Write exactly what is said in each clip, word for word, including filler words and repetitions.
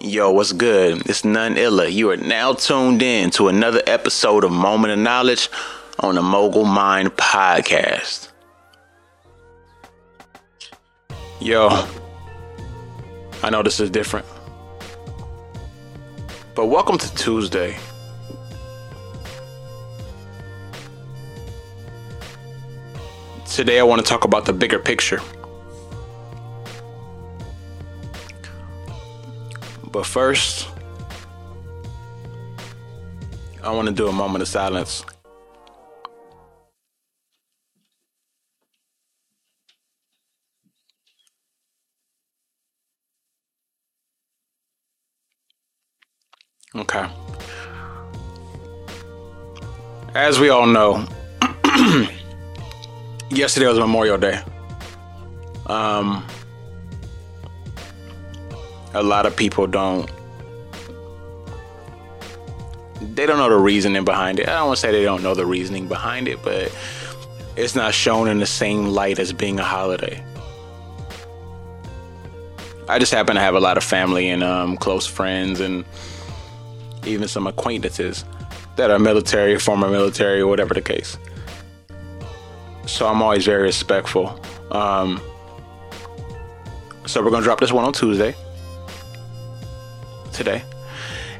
Yo, what's good? It's None Illa. You are now tuned in to another episode of Moment of Knowledge on the Mogul Mined Podcast. Yo, I know this is different, but welcome to Tuesday. Today I want to talk about the bigger picture. But first, I want to do a moment of silence. Okay. As we all know, yesterday was Memorial Day. Um... A lot of people don't, they don't know the reasoning behind it. I don't want to say they don't know the reasoning behind it, but it's not shown in the same light as being a holiday. I just happen to have a lot of family and um, close friends and even some acquaintances that are military, former military, or whatever the case. So I'm always very respectful. Um, so we're going to drop this one on Tuesday. Today,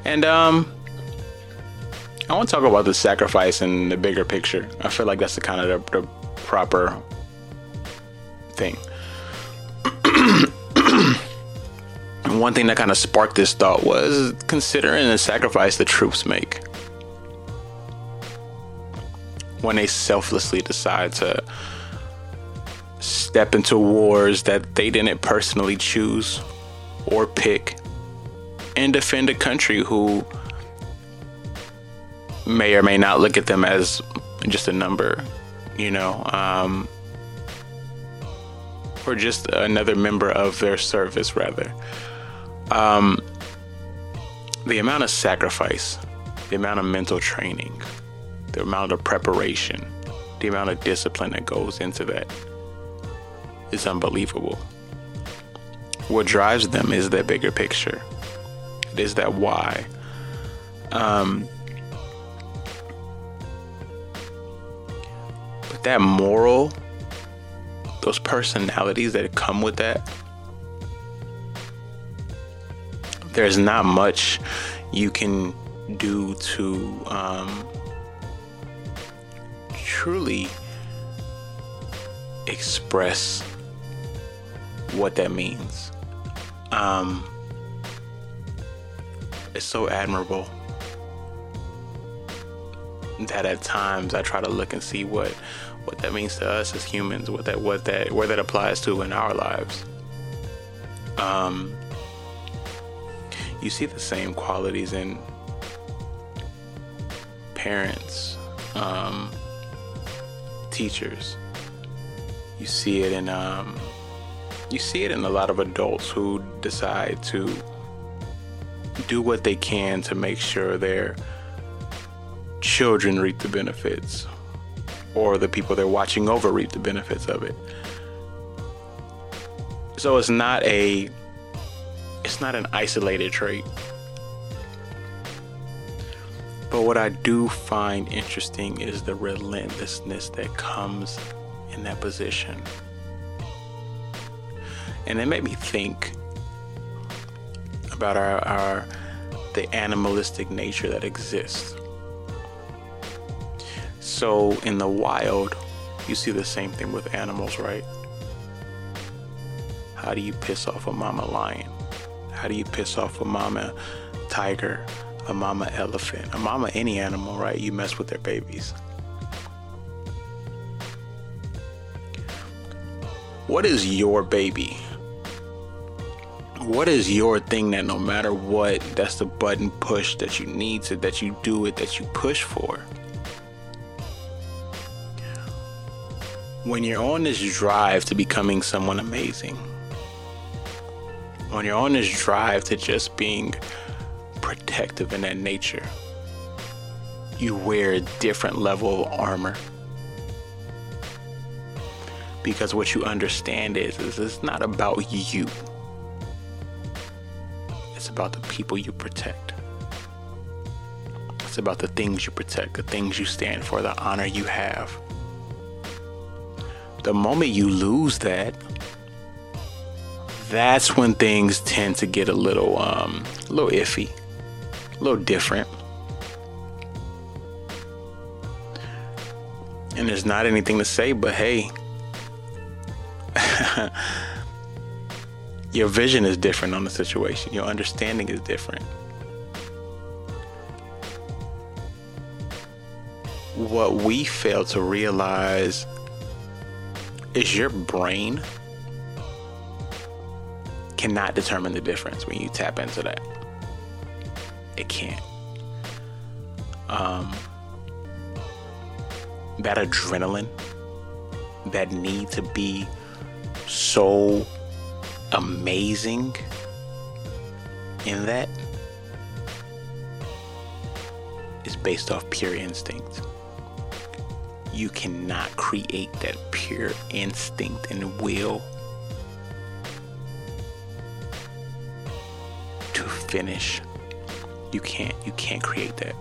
and um, I want to talk about the sacrifice and the bigger picture. I feel like that's the kind of the, the proper thing. One thing that kind of sparked this thought was considering the sacrifice the troops make when they selflessly decide to step into wars that they didn't personally choose or pick, and defend a country who may or may not look at them as just a number, you know, um, or just another member of their service, rather. Um, the amount of sacrifice, the amount of mental training, the amount of preparation, the amount of discipline that goes into that is unbelievable. What drives them is their bigger picture. Is that why? Um, but that moral, those personalities that come with that, there's not much you can do to um, truly express what that means. Um, It's so admirable that at times I try to look and see what what that means to us as humans, what that what that where that applies to in our lives. Um, you see the same qualities in parents, um, teachers. You see it in um, you see it in a lot of adults who decide to do what they can to make sure their children reap the benefits, or the people they're watching over reap the benefits of it. So it's not a, it's not an isolated trait. But what I do find interesting is the relentlessness that comes in that position. And it made me think about our, our the animalistic nature that exists. So in the wild, you see the same thing with animals, right? How do you piss off a mama lion? How do you piss off a mama tiger, a mama elephant, a mama any animal, right? You mess with their babies. What is your baby? What is your thing that no matter what, that's the button push that you need to, that you do it, that you push for? When you're on this drive to becoming someone amazing, when you're on this drive to just being protective in that nature, you wear a different level of armor. Because what you understand is, is it's not about you. It's about the people you protect. It's about the things you protect, the things you stand for, the honor you have. The moment you lose that, that's when things tend to get a little, um, a little iffy, a little different. And there's not anything to say, but hey, your vision is different on the situation. Your understanding is different. What we fail to realize is your brain cannot determine the difference when you tap into that. It can't. Um, that adrenaline, that need to be so amazing in that is based off pure instinct. You cannot create that pure instinct and will to finish. You can't, you can't create that.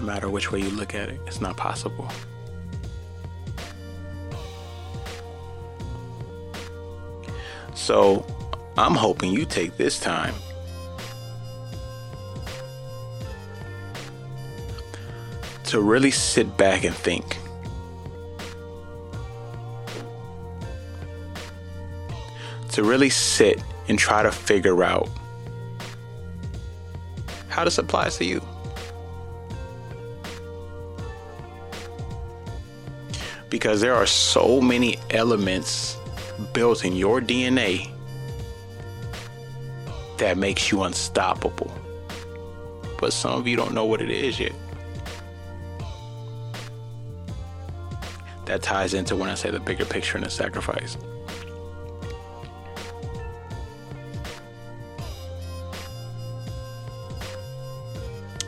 No matter which way you look at it, it's not possible. So I'm hoping you take this time to really sit back and think. To really sit and try to figure out how this applies to you. Because there are so many elements built in your D N A that makes you unstoppable. But some of you don't know what it is yet. That ties into when I say the bigger picture and the sacrifice.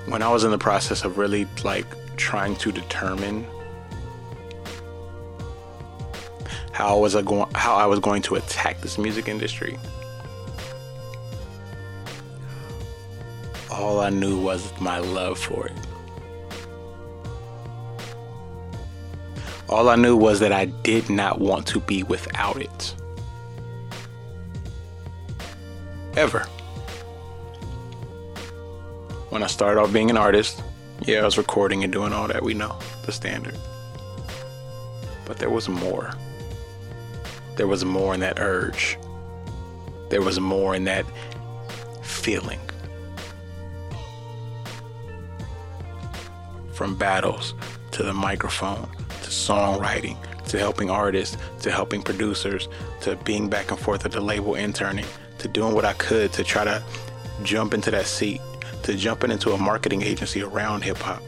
When I was in the process of really like trying to determine how I was going, how I was going to attack this music industry, all I knew was my love for it. All I knew was that I did not want to be without it. Ever. When I started off being an artist, yeah, I was recording and doing all that we know, the standard. But there was more. There was more in that urge. There was more in that feeling. From battles to the microphone, songwriting, to helping artists, to helping producers, to being back and forth at the label interning, to doing what I could to try to jump into that seat, to jumping into a marketing agency around hip hop.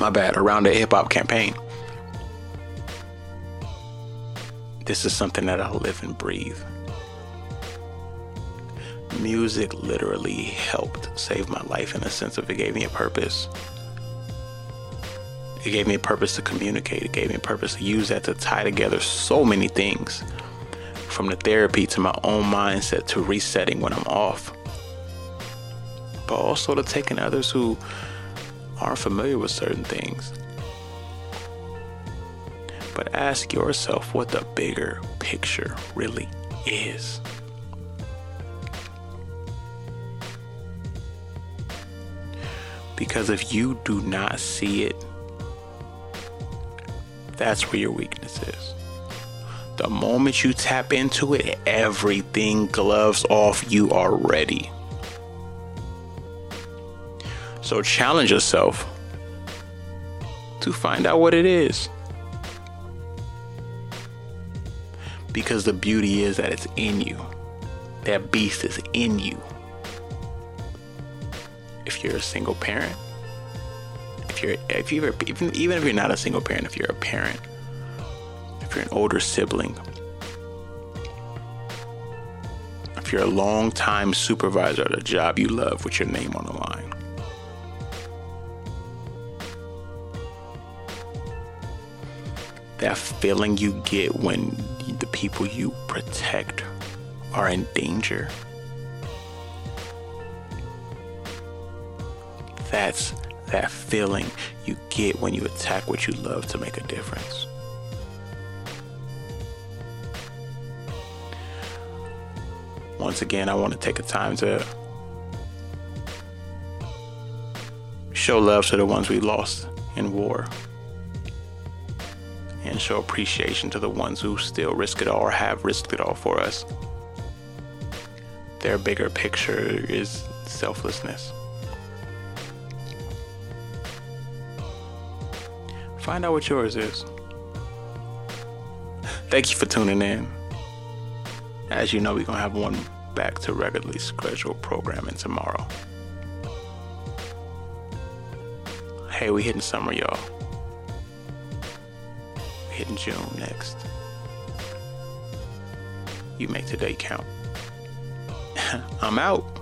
My bad, around the hip hop campaign. This is something that I live and breathe. Music literally helped save my life in the sense of it gave me a purpose. It gave me a purpose to communicate. It gave me a purpose to use that to tie together so many things, from the therapy to my own mindset to resetting when I'm off, but also to taking others who aren't familiar with certain things. But ask yourself what the bigger picture really is. Because if you do not see it, that's where your weakness is. The moment you tap into it, everything gloves off you already. So challenge yourself to find out what it is. Because the beauty is that it's in you. That beast is in you. If you're a single parent, If you're, if you're, even, even if you're not a single parent, if you're a parent, if you're an older sibling, if you're a long-time supervisor at a job you love with your name on the line, that feeling you get when the people you protect are in danger. That's that feeling you get when you attack what you love to make a difference. Once again, I want to take the time to show love to the ones we lost in war, and show appreciation to the ones who still risk it all or have risked it all for us. Their bigger picture is selflessness. Find out what yours is. Thank you for tuning in. As you know, we're going to have one back to regularly scheduled programming tomorrow. Hey, we hitting summer, y'all. We're hitting June next. You make today count. I'm out.